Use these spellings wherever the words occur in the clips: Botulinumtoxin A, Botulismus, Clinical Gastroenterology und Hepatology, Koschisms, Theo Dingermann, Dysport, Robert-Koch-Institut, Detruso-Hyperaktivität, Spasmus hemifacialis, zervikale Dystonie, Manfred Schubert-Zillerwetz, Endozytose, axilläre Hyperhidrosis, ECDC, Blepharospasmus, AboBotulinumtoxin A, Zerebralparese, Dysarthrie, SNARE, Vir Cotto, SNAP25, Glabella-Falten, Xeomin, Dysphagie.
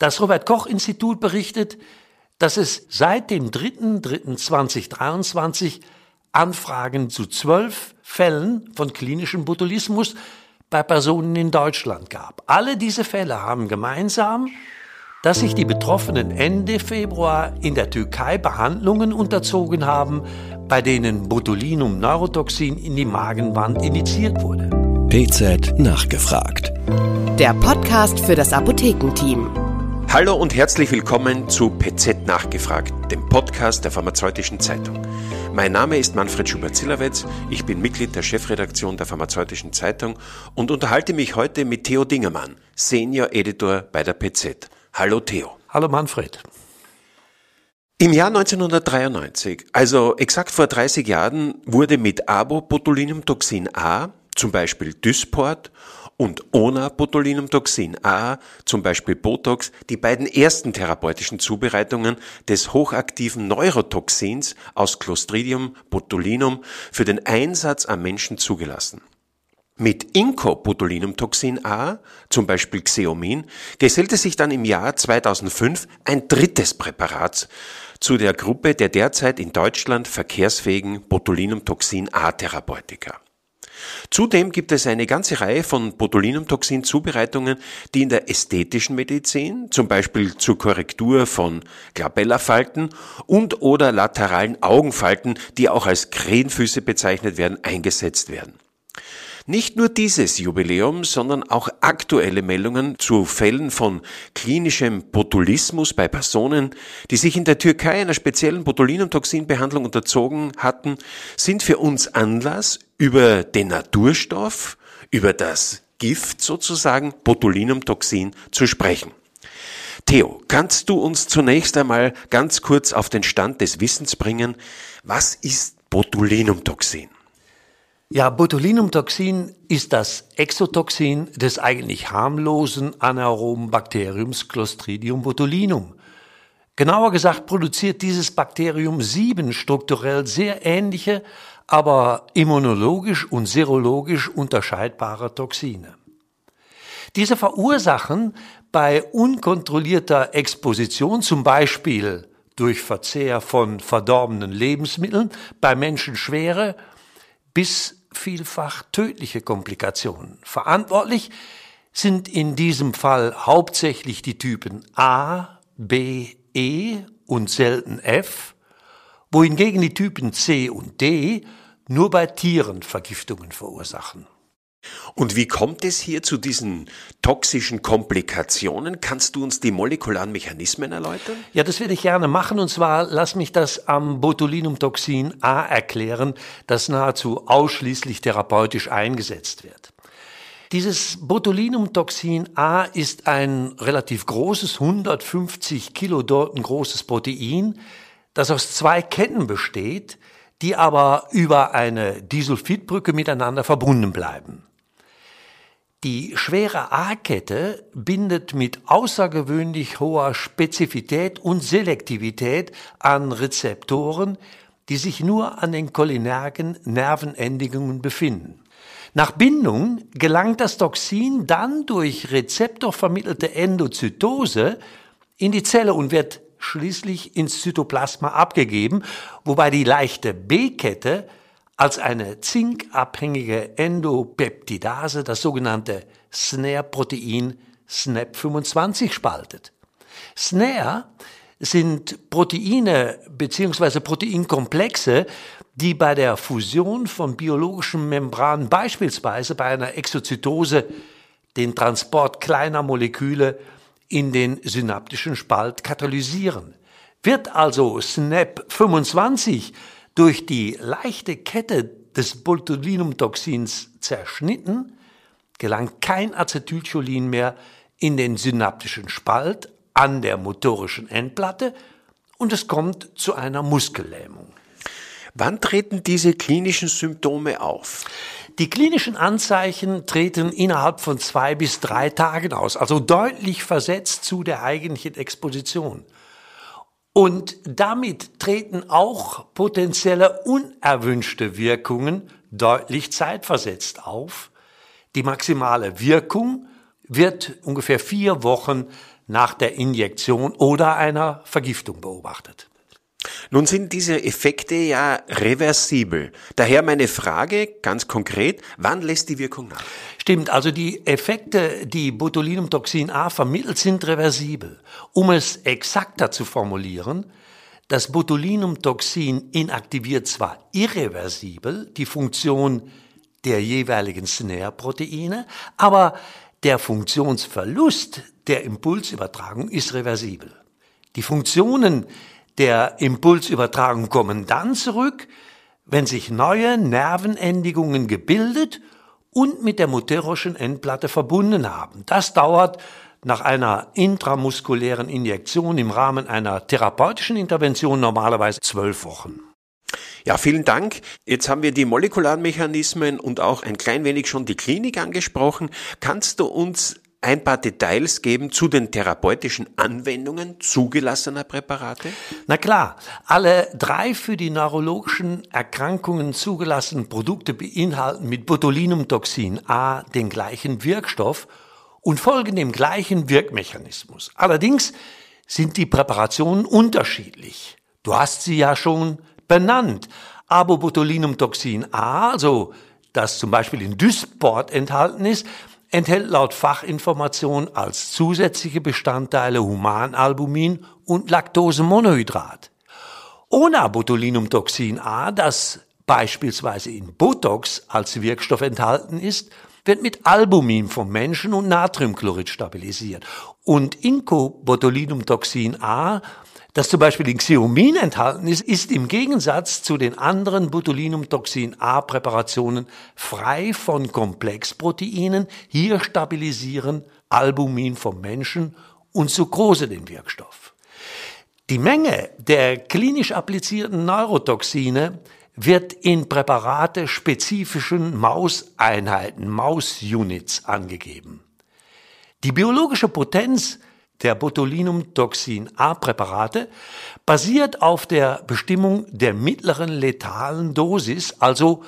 Das Robert-Koch-Institut berichtet, dass es seit dem 3.3.2023 Anfragen zu 12 Fällen von klinischem Botulismus bei Personen in Deutschland gab. Alle diese Fälle haben gemeinsam, dass sich die Betroffenen Ende Februar in der Türkei Behandlungen unterzogen haben, bei denen Botulinum-Neurotoxin in die Magenwand injiziert wurde. PZ nachgefragt. Der Podcast für das Apothekenteam. Hallo und herzlich willkommen zu PZ nachgefragt, dem Podcast der Pharmazeutischen Zeitung. Mein Name ist Manfred Schubert-Zillerwetz, ich bin Mitglied der Chefredaktion der Pharmazeutischen Zeitung und unterhalte mich heute mit Theo Dingermann, Senior Editor bei der PZ. Hallo Theo. Hallo Manfred. Im Jahr 1993, also exakt vor 30 Jahren, wurde mit AboBotulinumtoxin A, zum Beispiel Dysport, und Onabotulinumtoxin A, zum Beispiel Botox, die beiden ersten therapeutischen Zubereitungen des hochaktiven Neurotoxins aus Clostridium botulinum für den Einsatz am Menschen zugelassen. Mit Inco-Botulinumtoxin A, zum Beispiel Xeomin, gesellte sich dann im Jahr 2005 ein drittes Präparat zu der Gruppe der derzeit in Deutschland verkehrsfähigen Botulinumtoxin A-Therapeutika. Zudem gibt es eine ganze Reihe von Botulinumtoxin-Zubereitungen, die in der ästhetischen Medizin, zum Beispiel zur Korrektur von Glabella-Falten und oder lateralen Augenfalten, die auch als Krähenfüße bezeichnet werden, eingesetzt werden. Nicht nur dieses Jubiläum, sondern auch aktuelle Meldungen zu Fällen von klinischem Botulismus bei Personen, die sich in der Türkei einer speziellen Botulinumtoxinbehandlung unterzogen hatten, sind für uns Anlass, über den Naturstoff, über das Gift sozusagen, Botulinumtoxin zu sprechen. Theo, kannst du uns zunächst einmal ganz kurz auf den Stand des Wissens bringen, was ist Botulinumtoxin? Ja, Botulinumtoxin ist das Exotoxin des eigentlich harmlosen anaeroben Bakteriums Clostridium botulinum. Genauer gesagt produziert dieses Bakterium 7 strukturell sehr ähnliche, aber immunologisch und serologisch unterscheidbare Toxine. Diese verursachen bei unkontrollierter Exposition, zum Beispiel durch Verzehr von verdorbenen Lebensmitteln, bei Menschen schwere bis vielfach tödliche Komplikationen. Verantwortlich sind in diesem Fall hauptsächlich die Typen A, B, E und selten F, wohingegen die Typen C und D nur bei Tieren Vergiftungen verursachen. Und wie kommt es hier zu diesen toxischen Komplikationen? Kannst du uns die molekularen Mechanismen erläutern? Ja, das würde ich gerne machen. Und zwar lass mich das am Botulinumtoxin A erklären, das nahezu ausschließlich therapeutisch eingesetzt wird. Dieses Botulinumtoxin A ist ein relativ großes, 150 Kilodalton großes Protein, das aus 2 Ketten besteht, die aber über eine Disulfidbrücke miteinander verbunden bleiben. Die schwere A-Kette bindet mit außergewöhnlich hoher Spezifität und Selektivität an Rezeptoren, die sich nur an den cholinergen Nervenendigungen befinden. Nach Bindung gelangt das Toxin dann durch rezeptorvermittelte Endozytose in die Zelle und wird schließlich ins Zytoplasma abgegeben, wobei die leichte B-Kette als eine zinkabhängige Endopeptidase das sogenannte SNARE-Protein SNAP25 spaltet. SNARE sind Proteine bzw. Proteinkomplexe, die bei der Fusion von biologischen Membranen, beispielsweise bei einer Exozytose, den Transport kleiner Moleküle in den synaptischen Spalt katalysieren. Wird also SNAP25 durch die leichte Kette des Botulinumtoxins zerschnitten, gelangt kein Acetylcholin mehr in den synaptischen Spalt an der motorischen Endplatte und es kommt zu einer Muskellähmung. Wann treten diese klinischen Symptome auf? Die klinischen Anzeichen treten innerhalb von 2 bis 3 Tagen aus, also deutlich versetzt zu der eigentlichen Exposition. Und damit treten auch potenzielle unerwünschte Wirkungen deutlich zeitversetzt auf. Die maximale Wirkung wird ungefähr 4 Wochen nach der Injektion oder einer Vergiftung beobachtet. Nun sind diese Effekte ja reversibel. Daher meine Frage ganz konkret, wann lässt die Wirkung nach? Stimmt, also die Effekte, die Botulinumtoxin A vermittelt, sind reversibel. Um es exakter zu formulieren, das Botulinumtoxin inaktiviert zwar irreversibel die Funktion der jeweiligen Snare-Proteine, aber der Funktionsverlust der Impulsübertragung ist reversibel. Die Funktionen der Impulsübertragung kommen dann zurück, wenn sich neue Nervenendigungen gebildet und mit der motorischen Endplatte verbunden haben. Das dauert nach einer intramuskulären Injektion im Rahmen einer therapeutischen Intervention normalerweise 12 Wochen. Ja, vielen Dank. Jetzt haben wir die molekularen Mechanismen und auch ein klein wenig schon die Klinik angesprochen. Kannst du uns ein paar Details geben zu den therapeutischen Anwendungen zugelassener Präparate? Na klar, alle 3 für die neurologischen Erkrankungen zugelassenen Produkte beinhalten mit Botulinumtoxin A den gleichen Wirkstoff und folgen dem gleichen Wirkmechanismus. Allerdings sind die Präparationen unterschiedlich. Du hast sie ja schon benannt. AboBotulinumtoxin A, also das zum Beispiel in Dysport enthalten ist, enthält laut Fachinformation als zusätzliche Bestandteile Humanalbumin und Laktosemonohydrat. Onabotulinumtoxin A, das beispielsweise in Botox als Wirkstoff enthalten ist, wird mit Albumin vom Menschen und Natriumchlorid stabilisiert. Und Inco-Botulinumtoxin A, das zum Beispiel in Xeomin enthalten ist, ist im Gegensatz zu den anderen Botulinumtoxin-A-Präparationen frei von Komplexproteinen. Hier stabilisieren Albumin vom Menschen und Sucrose den Wirkstoff. Die Menge der klinisch applizierten Neurotoxine wird in präparatespezifischen Mauseinheiten, Mausunits, angegeben. Die biologische Potenz der Botulinumtoxin-A-Präparate basiert auf der Bestimmung der mittleren letalen Dosis, also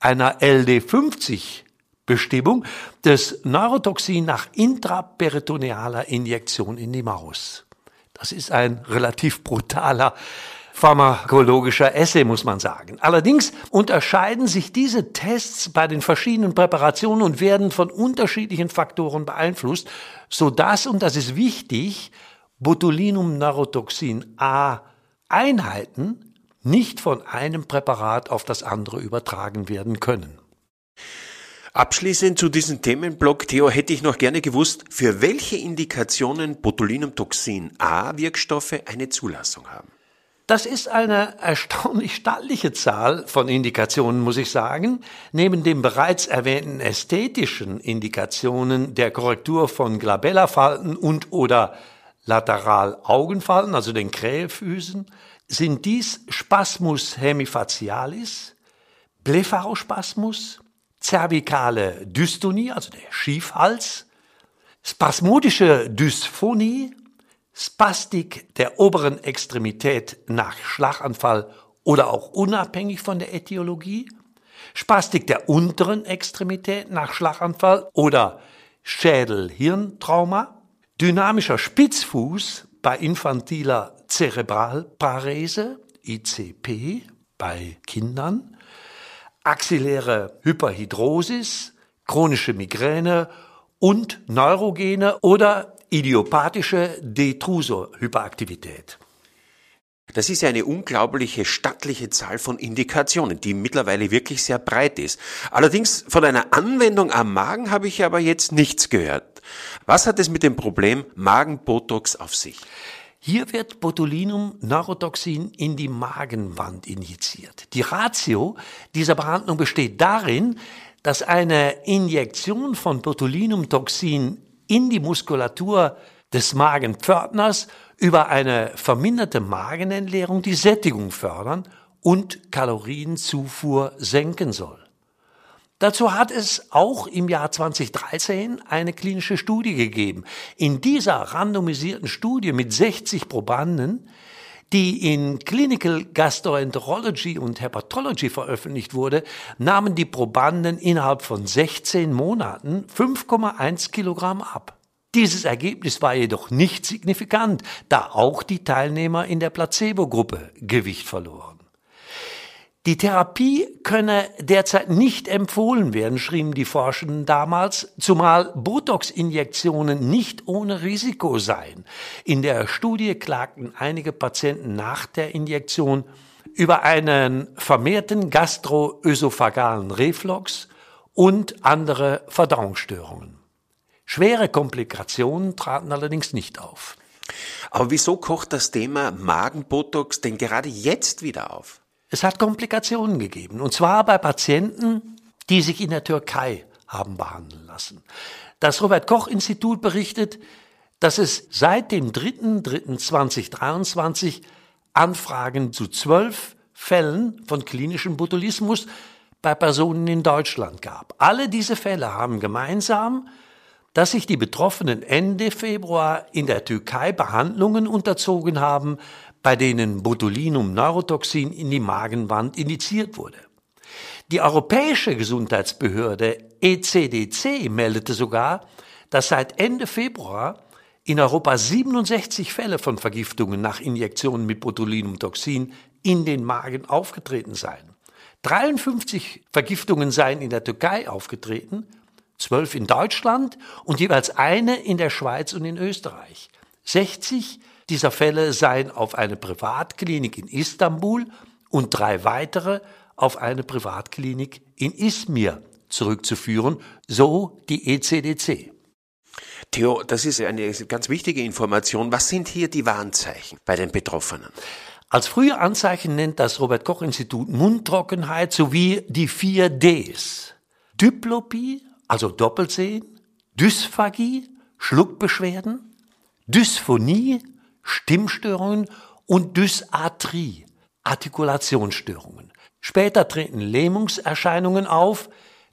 einer LD50-Bestimmung des Neurotoxin nach intraperitonealer Injektion in die Maus. Das ist ein relativ brutaler pharmakologischer Essay, muss man sagen. Allerdings unterscheiden sich diese Tests bei den verschiedenen Präparationen und werden von unterschiedlichen Faktoren beeinflusst, sodass, und das ist wichtig, Botulinum-Neurotoxin-A-Einheiten nicht von einem Präparat auf das andere übertragen werden können. Abschließend zu diesem Themenblock, Theo, hätte ich noch gerne gewusst, für welche Indikationen Botulinumtoxin-A-Wirkstoffe eine Zulassung haben. Das ist eine erstaunlich stattliche Zahl von Indikationen, muss ich sagen. Neben den bereits erwähnten ästhetischen Indikationen der Korrektur von Glabella-Falten und oder Lateral-Augenfalten, also den Krähefüßen, sind dies Spasmus hemifacialis, Blepharospasmus, zervikale Dystonie, also der Schiefhals, spasmodische Dysphonie, Spastik der oberen Extremität nach Schlaganfall oder auch unabhängig von der Ätiologie, Spastik der unteren Extremität nach Schlaganfall oder Schädel-Hirntrauma, dynamischer Spitzfuß bei infantiler Zerebralparese, ICP, bei Kindern, axilläre Hyperhidrosis, chronische Migräne und neurogene oder idiopathische Detruso-Hyperaktivität. Das ist ja eine unglaubliche, stattliche Zahl von Indikationen, die mittlerweile wirklich sehr breit ist. Allerdings von einer Anwendung am Magen habe ich aber jetzt nichts gehört. Was hat es mit dem Problem Magenbotox auf sich? Hier wird Botulinum-Neurotoxin in die Magenwand injiziert. Die Ratio dieser Behandlung besteht darin, dass eine Injektion von Botulinumtoxin in die Muskulatur des Magenpförtners über eine verminderte Magenentleerung die Sättigung fördern und Kalorienzufuhr senken soll. Dazu hat es auch im Jahr 2013 eine klinische Studie gegeben. In dieser randomisierten Studie mit 60 Probanden, die in Clinical Gastroenterology und Hepatology veröffentlicht wurde, nahmen die Probanden innerhalb von 16 Monaten 5,1 Kilogramm ab. Dieses Ergebnis war jedoch nicht signifikant, da auch die Teilnehmer in der Placebo-Gruppe Gewicht verloren. Die Therapie könne derzeit nicht empfohlen werden, schrieben die Forschenden damals, zumal Botox-Injektionen nicht ohne Risiko seien. In der Studie klagten einige Patienten nach der Injektion über einen vermehrten gastroösophagalen Reflux und andere Verdauungsstörungen. Schwere Komplikationen traten allerdings nicht auf. Aber wieso kocht das Thema Magenbotox denn gerade jetzt wieder auf? Es hat Komplikationen gegeben, und zwar bei Patienten, die sich in der Türkei haben behandeln lassen. Das Robert-Koch-Institut berichtet, dass es seit dem 3.3.2023 Anfragen zu 12 Fällen von klinischem Botulismus bei Personen in Deutschland gab. Alle diese Fälle haben gemeinsam, dass sich die Betroffenen Ende Februar in der Türkei Behandlungen unterzogen haben, bei denen Botulinum-Neurotoxin in die Magenwand indiziert wurde. Die Europäische Gesundheitsbehörde ECDC meldete sogar, dass seit Ende Februar in Europa 67 Fälle von Vergiftungen nach Injektionen mit Botulinumtoxin in den Magen aufgetreten seien. 53 Vergiftungen seien in der Türkei aufgetreten, 12 in Deutschland und jeweils eine in der Schweiz und in Österreich. 60 dieser Fälle seien auf eine Privatklinik in Istanbul und 3 weitere auf eine Privatklinik in Izmir zurückzuführen, so die ECDC. Theo, das ist eine ganz wichtige Information. Was sind hier die Warnzeichen bei den Betroffenen? Als frühe Anzeichen nennt das Robert-Koch-Institut Mundtrockenheit sowie die 4 Ds. Diplopie, also Doppelsehen, Dysphagie, Schluckbeschwerden, Dysphonie, Stimmstörungen und Dysarthrie, Artikulationsstörungen. Später treten Lähmungserscheinungen auf.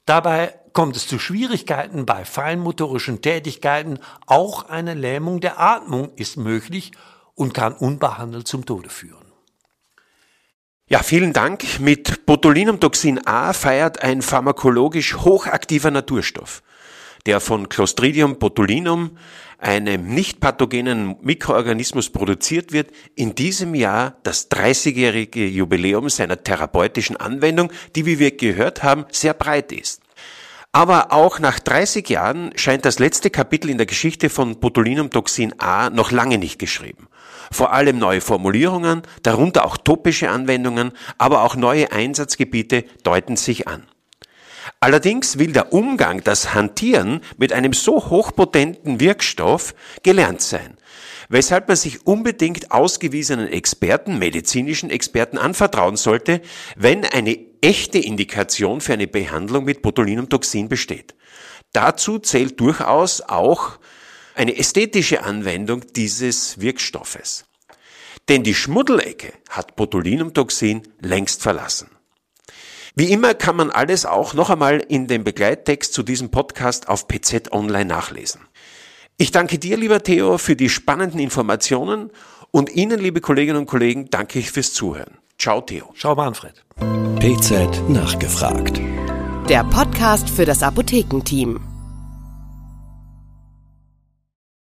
Dabei kommt es zu Schwierigkeiten bei feinmotorischen Tätigkeiten. Auch eine Lähmung der Atmung ist möglich und kann unbehandelt zum Tode führen. Ja, vielen Dank. Mit Botulinumtoxin A feiert ein pharmakologisch hochaktiver Naturstoff, der von Clostridium botulinum, einem nicht pathogenen Mikroorganismus, produziert wird, in diesem Jahr das 30-jährige Jubiläum seiner therapeutischen Anwendung, die, wie wir gehört haben, sehr breit ist. Aber auch nach 30 Jahren scheint das letzte Kapitel in der Geschichte von Botulinumtoxin A noch lange nicht geschrieben. Vor allem neue Formulierungen, darunter auch topische Anwendungen, aber auch neue Einsatzgebiete deuten sich an. Allerdings will der Umgang, das Hantieren mit einem so hochpotenten Wirkstoff gelernt sein, weshalb man sich unbedingt ausgewiesenen Experten, medizinischen Experten anvertrauen sollte, wenn eine echte Indikation für eine Behandlung mit Botulinumtoxin besteht. Dazu zählt durchaus auch eine ästhetische Anwendung dieses Wirkstoffes. Denn die Schmuddelecke hat Botulinumtoxin längst verlassen. Wie immer kann man alles auch noch einmal in dem Begleittext zu diesem Podcast auf PZ Online nachlesen. Ich danke dir, lieber Theo, für die spannenden Informationen und Ihnen, liebe Kolleginnen und Kollegen, danke ich fürs Zuhören. Ciao, Theo. Ciao, Manfred. PZ nachgefragt. Der Podcast für das Apothekenteam.